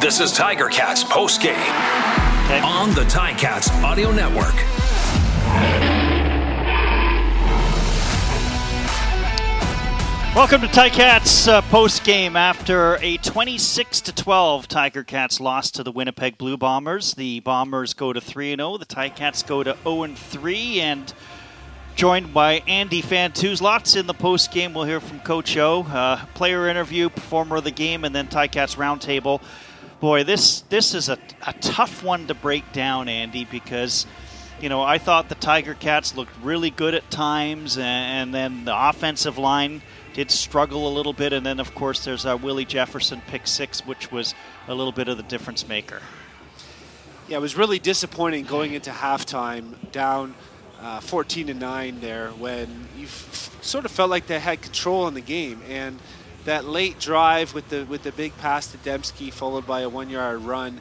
This is Tiger Cats Postgame on the Tiger Cats Audio Network. Welcome to Tiger Cats Postgame. After a 26-12 Tiger Cats loss to the Winnipeg Blue Bombers, the Bombers go to 3-0, the Tiger Cats go to 0-3, and joined by Andy Fantuz. Lots in the postgame. We'll hear from Coach O. Player interview, performer of the game, and then Ticats Roundtable. Boy, this is a tough one to break down, Andy, because, you know, I thought the Tiger Cats looked really good at times, and then the offensive line did struggle a little bit, and then, of course, there's Willie Jefferson pick six, which was a little bit of the difference maker. Yeah, it was really disappointing going into halftime down 14-9 there, when you sort of felt like they had control in the game, and that late drive with the big pass to Dembski followed by a 1-yard run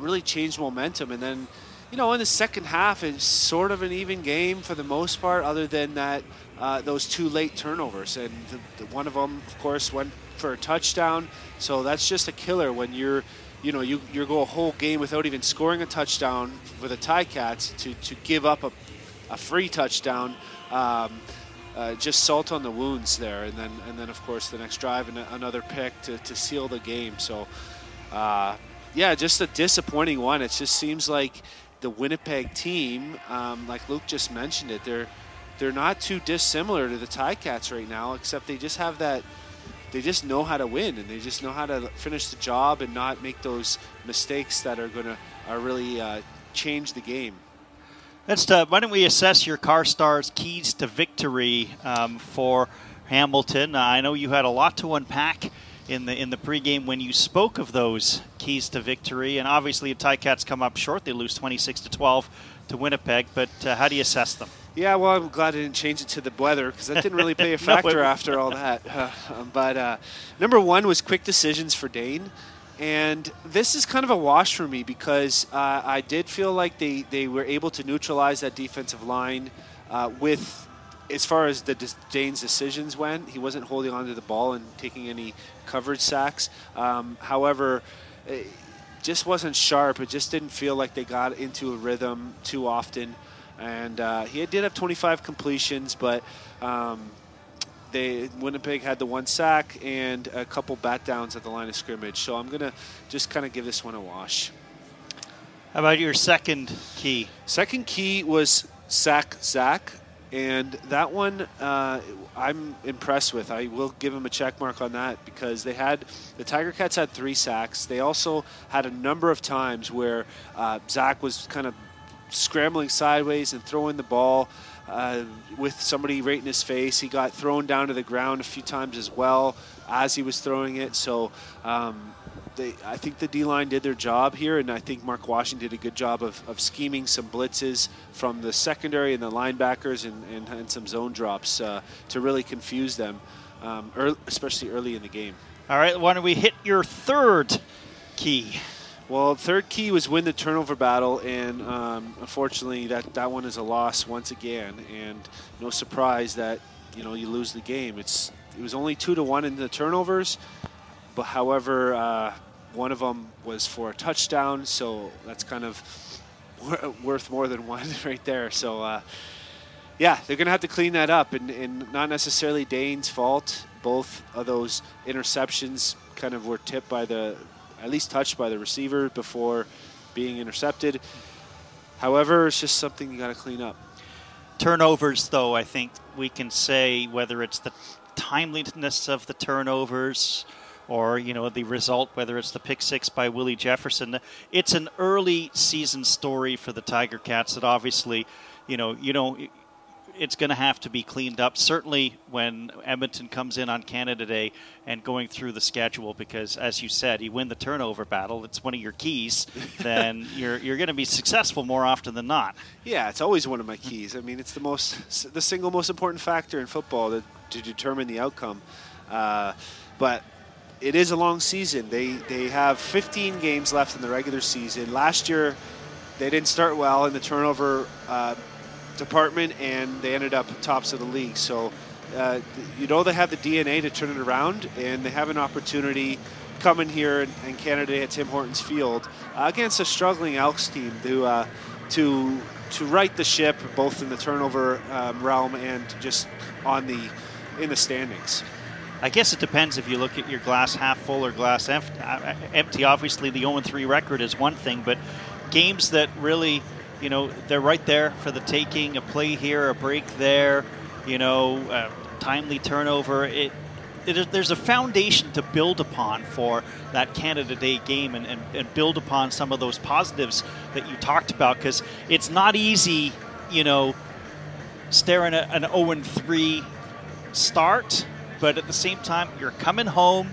really changed momentum. And then, you know, in the second half, it's sort of an even game for the most part, other than that those two late turnovers, and one of them, of course, went for a touchdown. So that's just a killer when you go a whole game without even scoring a touchdown for the Ticats to give up a free touchdown, just salt on the wounds there. And then of course the next drive and another pick to seal the game. So just a disappointing one. It just seems like the Winnipeg team, like Luke just mentioned it, they're not too dissimilar to the Ticats right now, except they just have that, they just know how to win, and they just know how to finish the job and not make those mistakes that are really change the game. Why don't we assess your CarStars keys to victory for Hamilton? I know you had a lot to unpack in the pregame when you spoke of those keys to victory, and obviously the Ticats come up short. They lose 26-12 to Winnipeg, but how do you assess them? Yeah, well, I'm glad I didn't change it to the weather, because that didn't really play a factor after all that. But number one was quick decisions for Dane. And this is kind of a wash for me, because I did feel like they were able to neutralize that defensive line with, as far as Dane's decisions went. He wasn't holding onto the ball and taking any coverage sacks. However, it just wasn't sharp. It just didn't feel like they got into a rhythm too often. And he did have 25 completions, but Winnipeg had the one sack and a couple bat downs at the line of scrimmage. So I'm going to just kind of give this one a wash. How about your second key? Second key was Zach. And that one I'm impressed with. I will give him a check mark on that, because the Tiger Cats had 3 sacks. They also had a number of times where Zach was kind of scrambling sideways and throwing the ball with somebody right in his face. He got thrown down to the ground a few times as well as he was throwing it. So I think the D-line did their job here, and I think Mark Washington did a good job of scheming some blitzes from the secondary and the linebackers and some zone drops to really confuse them, especially early in the game. All right, why don't we hit your third key? Well, third key was win the turnover battle, and unfortunately that one is a loss once again, and no surprise that, you know, you lose the game. It was only 2-1 in the turnovers, but however, one of them was for a touchdown, so that's kind of worth more than one right there. So they're going to have to clean that up, and not necessarily Dane's fault. Both of those interceptions kind of were tipped by touched by the receiver before being intercepted. However, it's just something you got to clean up. Turnovers, though, I think we can say, whether it's the timeliness of the turnovers or, you know, the result, whether it's the pick six by Willie Jefferson, it's an early season story for the Tiger Cats that obviously, you know, it's going to have to be cleaned up, certainly when Edmonton comes in on Canada Day and going through the schedule, because, as you said, you win the turnover battle, it's one of your keys, then you're going to be successful more often than not. Yeah, it's always one of my keys. I mean, it's the single most important factor in football to determine the outcome. But it is a long season. They have 15 games left in the regular season. Last year, they didn't start well in the turnover department, and they ended up tops of the league. So they have the DNA to turn it around, and they have an opportunity come in here and Canada at Tim Hortons Field against a struggling Elks team to right the ship, both in the turnover realm and just in the standings. I guess it depends if you look at your glass half full or glass empty. Obviously, the 0-3 record is one thing, but games that really, you know, they're right there for the taking, a play here, a break there, you know, timely turnover. There's a foundation to build upon for that Canada Day game and build upon some of those positives that you talked about, because it's not easy, you know, staring at an 0-3 start. But at the same time, you're coming home.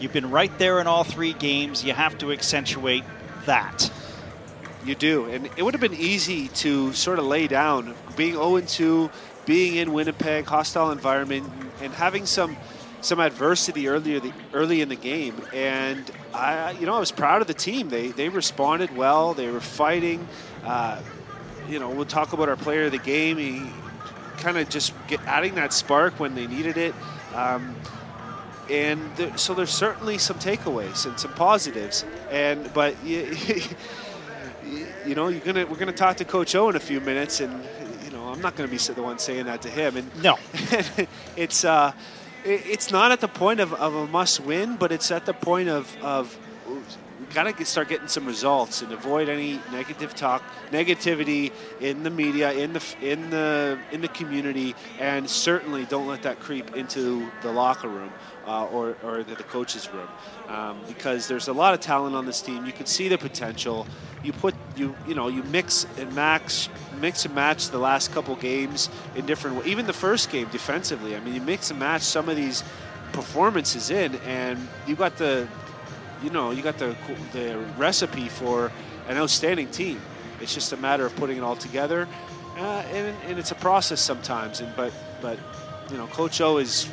You've been right there in all three games. You have to accentuate that. You do. And it would have been easy to sort of lay down, being 0-2, being in Winnipeg, hostile environment, and having some adversity early in the game. And, I was proud of the team. They responded well. They were fighting. We'll talk about our player of the game. He kind of just adding that spark when they needed it. So there's certainly some takeaways and some positives, but we're gonna talk to Coach O in a few minutes, and I'm not gonna be the one saying that to him. And no, it's not at the point of a must win, but it's at the point of we gotta start getting some results and avoid any negative talk, negativity in the media, in the community, and certainly don't let that creep into the locker room or the coach's room, because there's a lot of talent on this team. You can see the potential. You mix and match the last couple games in different ways. Even the first game defensively. I mean, you mix and match some of these performances in, and you got the recipe for an outstanding team. It's just a matter of putting it all together, and it's a process sometimes. But Coach O is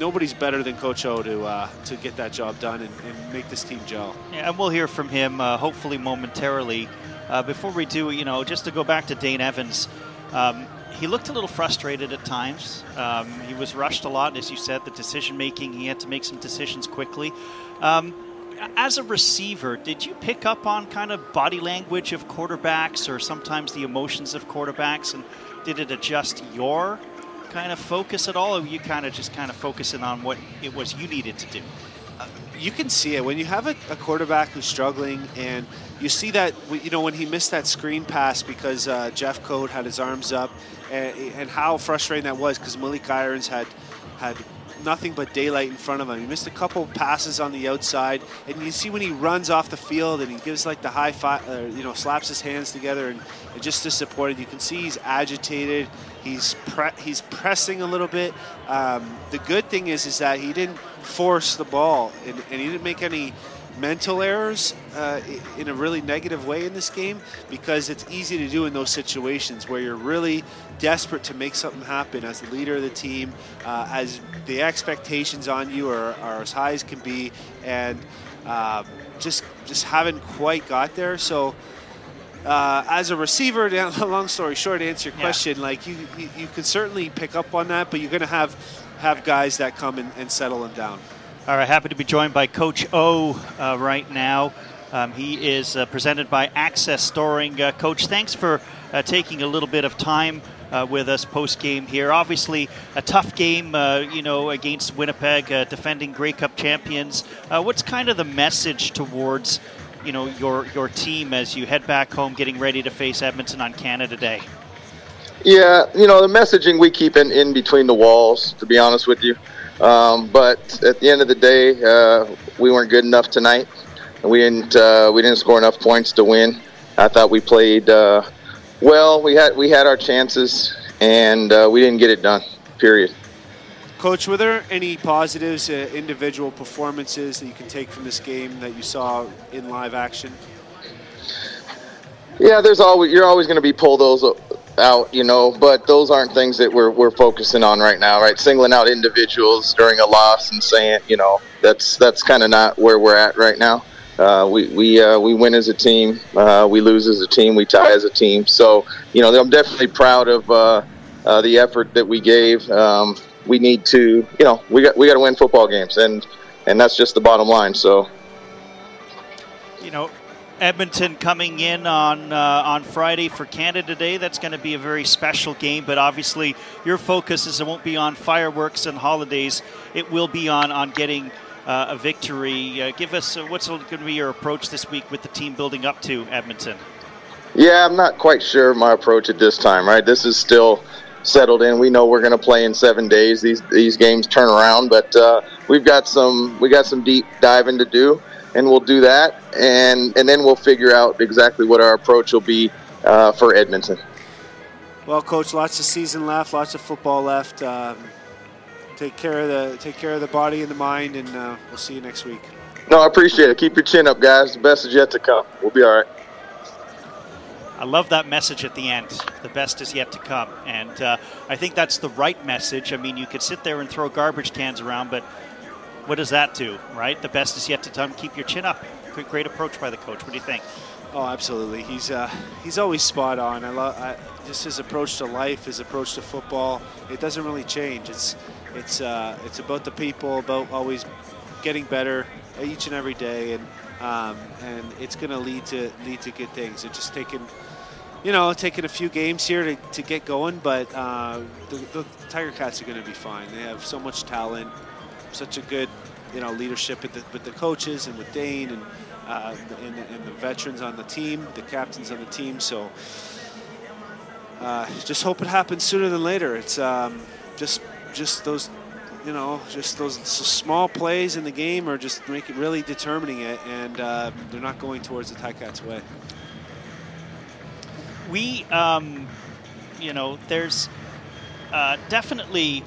nobody's better than Coach O to get that job done and make this team gel. Yeah, and we'll hear from him hopefully momentarily. Before we do, just to go back to Dane Evans. He looked a little frustrated at times. He was rushed a lot, as you said. The decision making, he had to make some decisions quickly. As a receiver, did you pick up on kind of body language of quarterbacks or sometimes the emotions of quarterbacks, and did it adjust your kind of focus at all, or were you kind of just kind of focusing on what it was you needed to do? You can see it. When you have a quarterback who's struggling, and you see that, when he missed that screen pass because Jeff Code had his arms up, and how frustrating that was because Malik Irons had nothing but daylight in front of him. He missed a couple passes on the outside, and you see when he runs off the field and he gives like the high five, slaps his hands together and just disappointed. You can see he's agitated. He's pressing a little bit. The good thing is that he didn't force the ball, and he didn't make any mental errors in a really negative way in this game, because it's easy to do in those situations where you're really desperate to make something happen as the leader of the team, as the expectations on you are as high as can be, and just haven't quite got there. So as a receiver, long story short, to answer your question, like you could certainly pick up on that, but you're going to have guys that come and settle them down. All right, happy to be joined by Coach O right now. He is presented by Access Storing. Coach, thanks for taking a little bit of time with us post-game here. Obviously, a tough game, against Winnipeg, defending Grey Cup champions. What's kind of the message towards, your team as you head back home, getting ready to face Edmonton on Canada Day? Yeah, the messaging we keep in between the walls, to be honest with you. But at the end of the day, we weren't good enough tonight. We didn't score enough points to win. I thought we played well. We had our chances, and we didn't get it done, period. Coach, were there any positives, individual performances that you can take from this game that you saw in live action? Yeah, you're always going to be pulled those out, but those aren't things that we're focusing on right now, right? Singling out individuals during a loss and saying, that's kind of not where we're at right now. We win as a team, we lose as a team, we tie as a team. So, I'm definitely proud of the effort that we gave. We need to, we got to win football games, and and that's just the bottom line. So, you know, Edmonton coming in on Friday for Canada Day. That's going to be a very special game, but obviously your focus is it won't be on fireworks and holidays. It will be on getting a victory. Give us what's going to be your approach this week with the team building up to Edmonton? Yeah, I'm not quite sure of my approach at this time, right? This is still settled in. We know we're going to play in 7 days. These games turn around, but we got some deep diving to do, and we'll do that, and then we'll figure out exactly what our approach will be for Edmonton. Well, Coach, lots of season left, lots of football left. Take care of the body and the mind, and we'll see you next week. No, I appreciate it. Keep your chin up, guys. The best is yet to come. We'll be all right. I love that message at the end. The best is yet to come. And I think that's the right message. I mean, you could sit there and throw garbage cans around, but what does that do, right? The best is yet to come. Keep your chin up. Great approach by the coach. What do you think? Oh, absolutely. He's always spot on. I love just his approach to life, his approach to football. It doesn't really change. It's about the people, about always getting better each and every day, and it's going to lead to good things. It's just taking a few games here to get going, but the Tiger Cats are going to be fine. They have so much talent, such a good, leadership with the coaches and with Dane and the veterans on the team, the captains on the team. So just hope it happens sooner than later. It's just those small plays in the game are just making really determining it, and they're not going towards the Ticats' way. We, there's definitely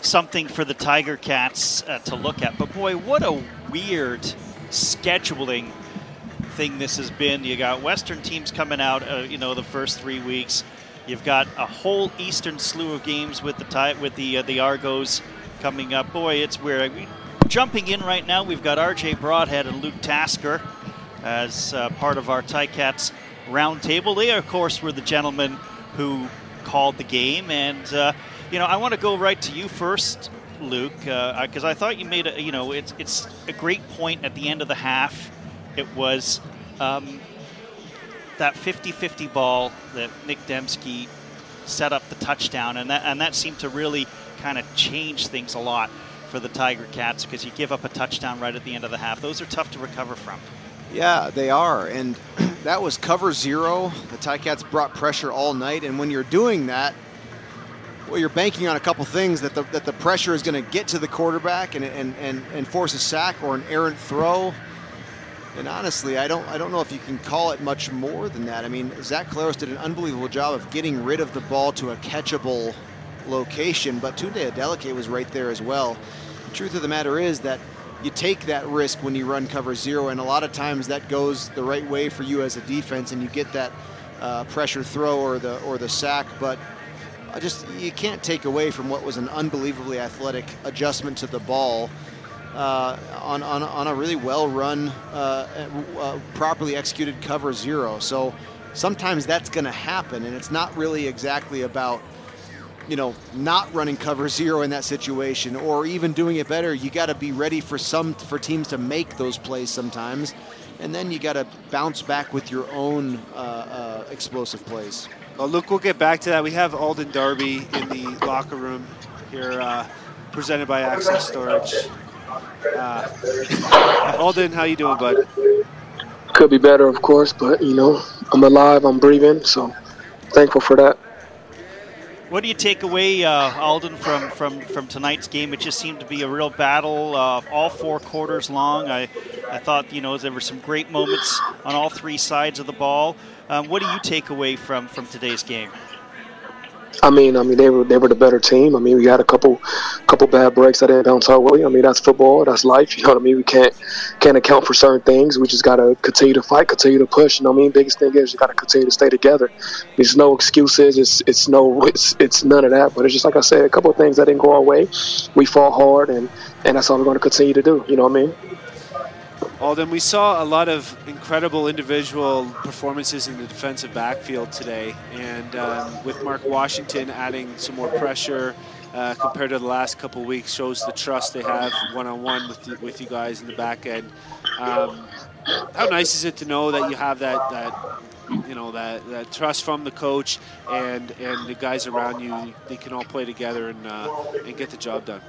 something for the Tiger Cats to look at. But, boy, what a weird scheduling thing this has been. You got Western teams coming out, the first 3 weeks. You've got a whole Eastern slew of games with the Argos coming up. Boy, it's weird. Jumping in right now, we've got RJ Broadhead and Luke Tasker as part of our Ticats Roundtable. They, of course, were the gentlemen who called the game, and I want to go right to you first, Luke, because I thought you made it's a great point at the end of the half. It was that 50-50 ball that Nick Dembski set up the touchdown, and that seemed to really kind of change things a lot for the Tiger Cats, because you give up a touchdown right at the end of the half. Those are tough to recover from. Yeah, they are, and that was cover zero. The Ticats brought pressure all night, and when you're doing that, well, you're banking on a couple things, that the pressure is going to get to the quarterback and force a sack or an errant throw. And honestly, I don't know if you can call it much more than that. I mean, Zach Collaros did an unbelievable job of getting rid of the ball to a catchable location, but Tunde Adeleke was right there as well. The truth of the matter is that you take that risk when you run cover zero, and a lot of times that goes the right way for you as a defense, and you get that pressure throw or the sack. But you can't take away from what was an unbelievably athletic adjustment to the ball on a really well-run, properly executed cover zero. So sometimes that's going to happen, and it's not really exactly about not running cover zero in that situation, or even doing it better. You got to be ready for teams to make those plays sometimes, and then you got to bounce back with your own explosive plays. Well, Luke, we'll get back to that. We have Alden Darby in the locker room here, presented by Access Storage. Alden, how you doing, bud? Could be better, of course, but I'm alive, I'm breathing, so thankful for that. What do you take away, Alden, from tonight's game? It just seemed to be a real battle, all four quarters long. I thought, there were some great moments on all three sides of the ball. What do you take away from today's game? I mean, they were the better team. I mean, we had a couple bad breaks that didn't bounce our way. I mean, that's football, that's life. You know what I mean? We can't account for certain things. We just gotta continue to fight, continue to push. You know what I mean? Biggest thing is you gotta continue to stay together. There's no excuses. It's none of that. But it's just like I said, a couple of things that didn't go our way. We fought hard, and that's all we're gonna continue to do. You know what I mean? Alden, we saw a lot of incredible individual performances in the defensive backfield today, and with Mark Washington adding some more pressure, compared to the last couple of weeks, shows the trust they have one-on-one with you guys in the back end. How nice is it to know that you have that trust from the coach and the guys around you? They can all play together and get the job done.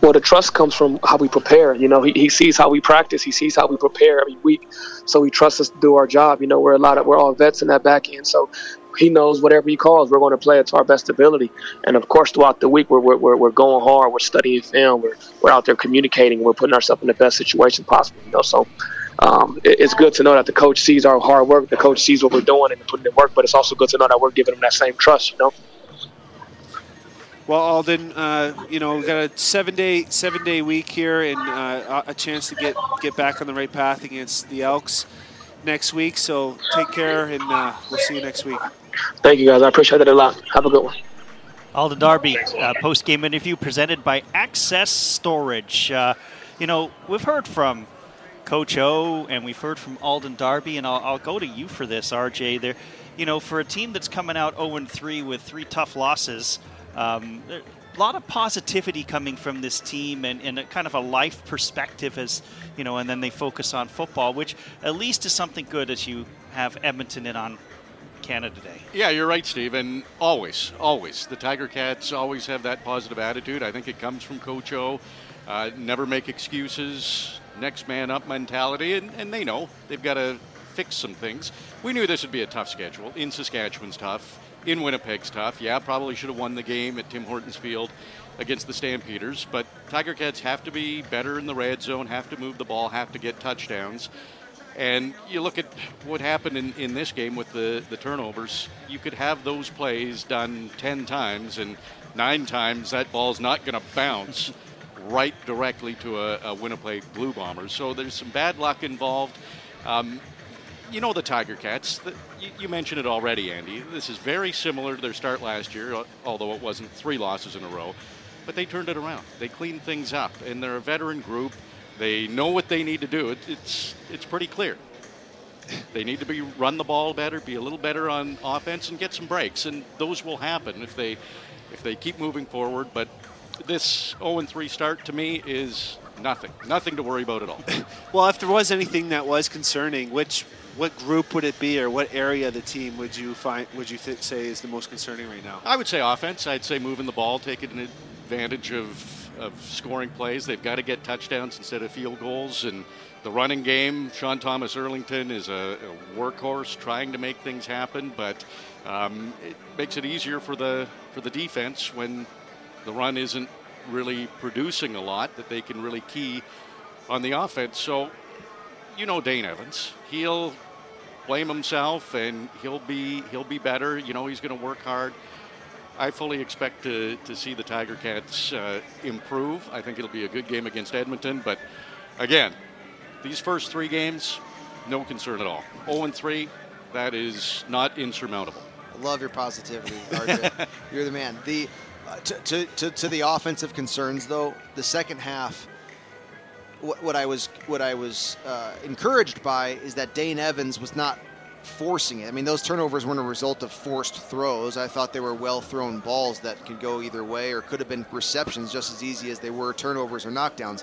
Well, the trust comes from how we prepare. You know, he sees how we practice. He sees how we prepare every week, so he trusts us to do our job. You know, we're all vets in that back end, so he knows whatever he calls, we're going to play it to our best ability. And of course, throughout the week, we're going hard. We're studying film. We're out there communicating. We're putting ourselves in the best situation possible. You know, so. It's good to know that the coach sees our hard work, the coach sees what we're doing and putting in work, but it's also good to know that we're giving them that same trust, you know? Well, Alden, we've got a seven-day week here and a chance to get back on the right path against the Elks next week. So take care, and we'll see you next week. Thank you, guys. I appreciate it a lot. Have a good one. Alden Darby, post-game interview presented by Access Storage. We've heard from Coach O, and we've heard from Alden Darby, and I'll go to you for this, RJ. There, for a team that's coming out 0-3 with three tough losses, a lot of positivity coming from this team and a kind of a life perspective, as you know, and then they focus on football, which at least is something good as you have Edmonton in on Canada Day. Yeah, you're right, Steve, and always. The Tiger Cats always have that positive attitude. I think it comes from Coach O. Never make excuses. Next man up mentality, and they know they've got to fix some things. We knew this would be a tough schedule. In Saskatchewan's tough. In Winnipeg's tough. Yeah, probably should have won the game at Tim Hortons Field against the Stampeders, but Tiger Cats have to be better in the red zone, have to move the ball, have to get touchdowns. And you look at what happened in this game with the turnovers. You could have those plays done 10 times, and 9 times that ball's not going to bounce right directly to a Winnipeg Blue Bombers. So there's some bad luck involved. The Tiger Cats, you mentioned it already, Andy. This is very similar to their start last year, although it wasn't 3 losses in a row. But they turned it around. They cleaned things up, and they're a veteran group. They know what they need to do. It's pretty clear. They need to run the ball better, be a little better on offense, and get some breaks. And those will happen if they keep moving forward. But this 0-3 start, to me, is nothing. Nothing to worry about at all. Well, if there was anything that was concerning, what group would it be, or what area of the team would you say is the most concerning right now? I would say offense. I'd say moving the ball, taking advantage of scoring plays. They've got to get touchdowns instead of field goals. And the running game, Sean Thomas Erlington is a workhorse trying to make things happen, but it makes it easier for the defense when the run isn't really producing a lot that they can really key on the offense. So, Dane Evans, he'll blame himself and he'll be better. He's going to work hard. I fully expect to see the Tiger Cats improve. I think it'll be a good game against Edmonton. But again, these first 3 games, no concern at all. 0-3, that is not insurmountable. I love your positivity, RJ. You're the man. To the offensive concerns, though, the second half, what I was encouraged by is that Dane Evans was not forcing it. I mean, those turnovers weren't a result of forced throws. I thought they were well thrown balls that could go either way, or could have been receptions just as easy as they were turnovers or knockdowns.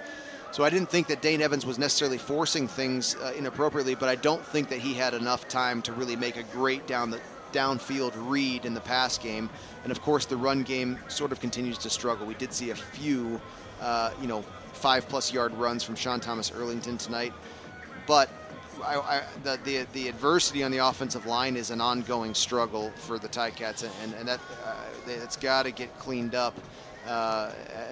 So I didn't think that Dane Evans was necessarily forcing things inappropriately, but I don't think that he had enough time to really make a great downfield read in the pass game. And of course, the run game sort of continues to struggle. We did see a few 5+ yard runs from Sean Thomas Erlington tonight, but the adversity on the offensive line is an ongoing struggle for the Ticats, and that it's got to get cleaned up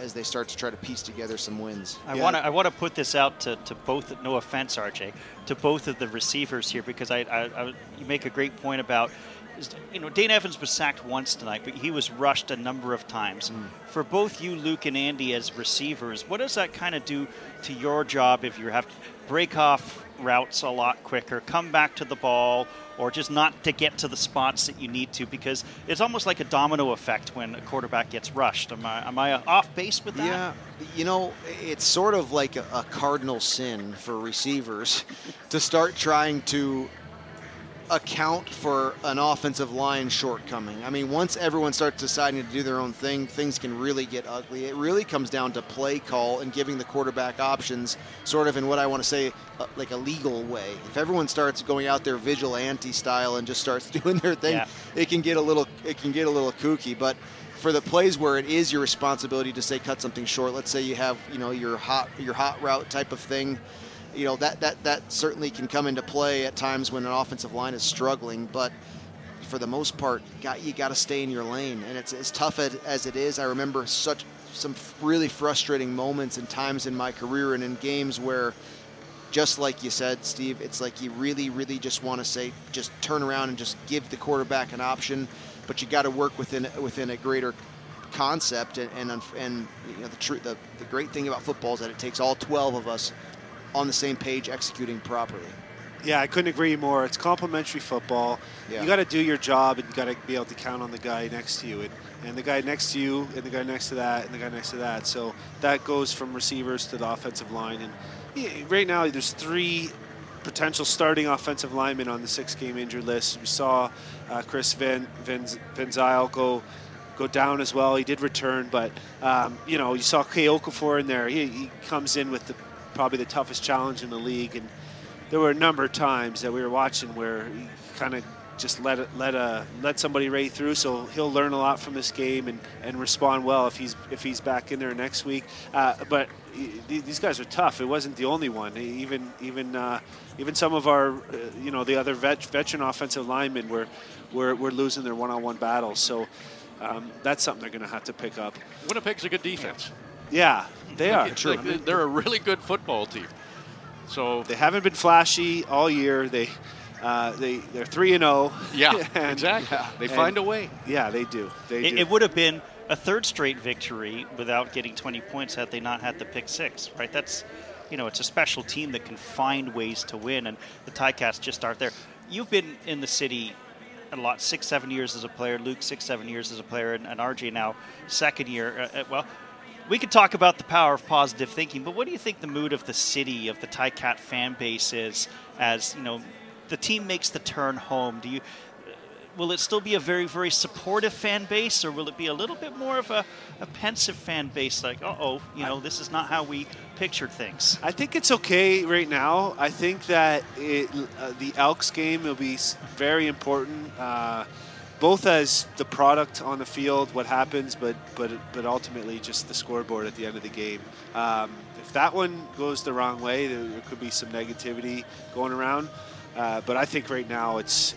as they start to try to piece together some wins. I want to put this out to both, no offense, RJ, to both of the receivers here, because you make a great point about, Dane Evans was sacked once tonight, but he was rushed a number of times. Mm. For both you, Luke, and Andy as receivers, what does that kind of do to your job if you have to break off routes a lot quicker, come back to the ball, or just not to get to the spots that you need to? Because it's almost like a domino effect when a quarterback gets rushed. Am I off base with that? Yeah, it's sort of like a cardinal sin for receivers to start trying to account for an offensive line shortcoming. I mean, once everyone starts deciding to do their own thing, things can really get ugly. It really comes down to play call and giving the quarterback options, sort of in what I want to say, like a legal way. If everyone starts going out there vigilante style and just starts doing their thing, it can get a little kooky. But for the plays where it is your responsibility to say cut something short, let's say you have, you know, your hot route type of thing. You know, that certainly can come into play at times when an offensive line is struggling, but for the most part, you got to stay in your lane. And it's as tough as it is. I remember some really frustrating moments and times in my career and in games where, just like you said, Steve, it's like you really, really just want to say, just turn around and just give the quarterback an option, but you got to work within a greater concept. And you know, the great thing about football is that it takes all 12 of us on the same page executing properly. Yeah, I couldn't agree more. It's complimentary football. Yeah. You got to do your job, and you got to be able to count on the guy next to you, and the guy next to you, and the guy next to that, and the guy next to that. So that goes from receivers to the offensive line. And right now, there's 3 potential starting offensive linemen on the 6-game injury list. We saw Chris Vint Zyl go down as well. He did return, but you know, you saw Kay Okafor in there. He comes in with probably the toughest challenge in the league, and there were a number of times that we were watching where he kind of just let somebody right through. So he'll learn a lot from this game and respond well if he's back in there next week. But these guys are tough. It wasn't the only one. Even some of our you know, the other veteran offensive linemen were losing their one-on-one battles. So that's something they're going to have to pick up. Winnipeg's a good defense. Yeah. They are. True. They're a really good football team. So they haven't been flashy all year. They're 3-0. Yeah, and, exactly. Yeah, they find a way. Yeah, they do. It would have been a third straight victory without getting 20 points had they not had the pick six. Right. That's, you know, it's a special team that can find ways to win, and the Ticats just aren't there. You've been in the city a lot, 6-7 years as a player. Luke, 6-7 years as a player, and RJ now second year. We could talk about the power of positive thinking, but what do you think the mood of the city, of the Ticat fan base is as, you know, the team makes the turn home? Will it still be a very, very supportive fan base, or will it be a little bit more of a pensive fan base, like, uh-oh, you know, this is not how we pictured things? I think it's okay right now. I think that the Elks game will be very important, both as the product on the field, what happens, but ultimately just the scoreboard at the end of the game. If that one goes the wrong way, there could be some negativity going around. But I think right now it's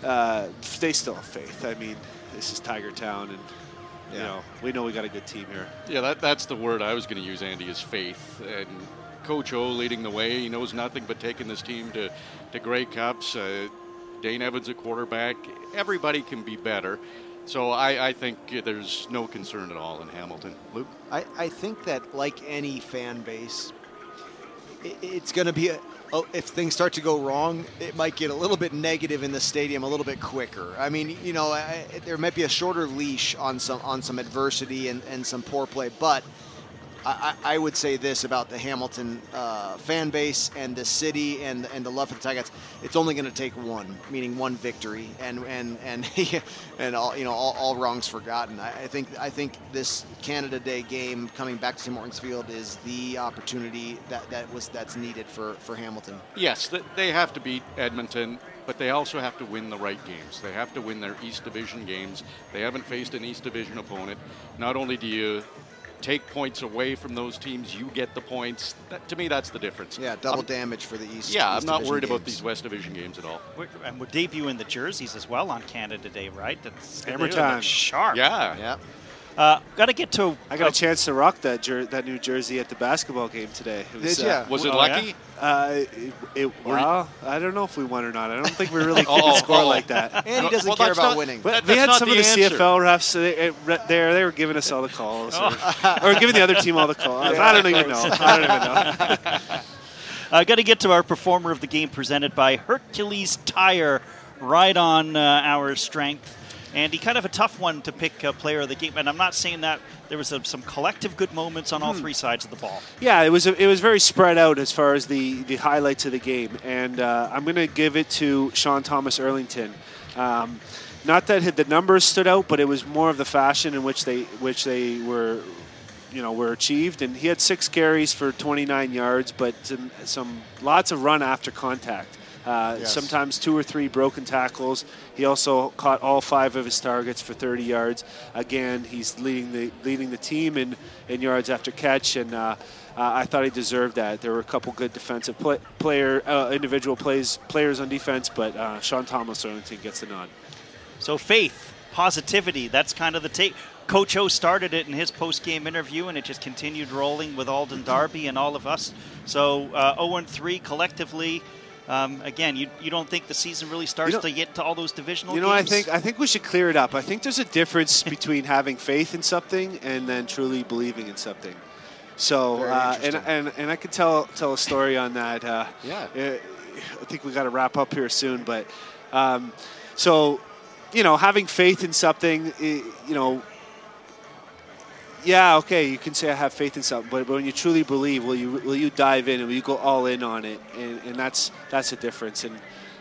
they still have faith. I mean, this is Tiger Town, and you know, we know we got a good team here. Yeah, that's the word I was going to use, Andy, is faith. And Coach O leading the way. He knows nothing but taking this team to Grey Cups. Dane Evans at quarterback. Everybody can be better. So I think there's no concern at all in Hamilton. Luke? I think that, like any fan base, it's going to be if things start to go wrong, it might get a little bit negative in the stadium a little bit quicker. I mean, you know, there might be a shorter leash on some adversity and some poor play, but I would say this about the Hamilton fan base and the city and the love for the Ticats. It's only going to take one, meaning one victory, and all, you know, all wrongs forgotten. I think this Canada Day game coming back to St. Martin's Field is the opportunity that's needed for Hamilton. Yes, they have to beat Edmonton, but they also have to win the right games. They have to win their East Division games. They haven't faced an East Division opponent. Not only do you take points away from those teams, you get the points. That, to me, that's the difference. Yeah, double damage for the East. Yeah, East I'm not worried about these West Division games at all. And we're debuting the jerseys as well on Canada Day, right? That's hammer time. Sharp. Yeah. Yeah. I got a chance to rock that new jersey at the basketball game today. Was it lucky? Yeah. I don't know if we won or not. I don't think we really could score like that. And he doesn't care about winning. But we had some of the CFL refs there. They were giving us all the calls, or giving the other team all the calls. I don't even know. I got to get to our performer of the game, presented by Hercules Tire. Right on our strength. Andy, kind of a tough one to pick a player of the game, and I'm not saying that. There was some collective good moments on all three sides of the ball. Yeah, it was very spread out as far as the highlights of the game, and I'm going to give it to Sean Thomas Erlington. Not that the numbers stood out, but it was more of the fashion in which they were, were achieved. And he had 6 carries for 29 yards, but some lots of run after contact. Yes. Sometimes 2 or 3 broken tackles. He also caught all 5 of his targets for 30 yards. Again, he's leading the team in yards after catch, and I thought he deserved that. There were a couple good defensive individual players on defense, but Sean Thomas Erlington gets the nod. So faith, positivity, that's kind of the take. Coach O started it in his post-game interview, and it just continued rolling with Alden Darby and all of us. So 0-3 collectively. Again, you don't think the season really starts to get to all those divisional games? I think we should clear it up. I think there's a difference between having faith in something and then truly believing in something. So and I could tell a story on that. I think we got to wrap up here soon, but having faith in something, yeah, okay, you can say I have faith in something, but when you truly believe, will you dive in and will you go all in on it? And that's the difference. And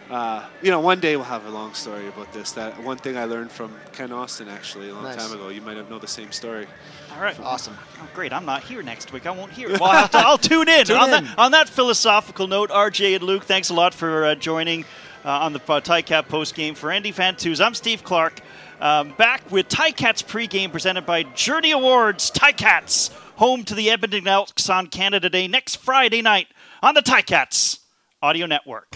one day we'll have a long story about this. That one thing I learned from Ken Austin actually a long time ago. You might have known the same story. All right, awesome. Oh, great, I'm not here next week. I won't hear it. Well, I'll tune in. On that philosophical note, RJ and Luke, thanks a lot for joining on the Ticats postgame. For Andy Fantuz, I'm Steve Clark. Back with Ticats pregame presented by Journey Awards. Ticats, home to the Edmonton Elks on Canada Day next Friday night on the Ticats Audio Network.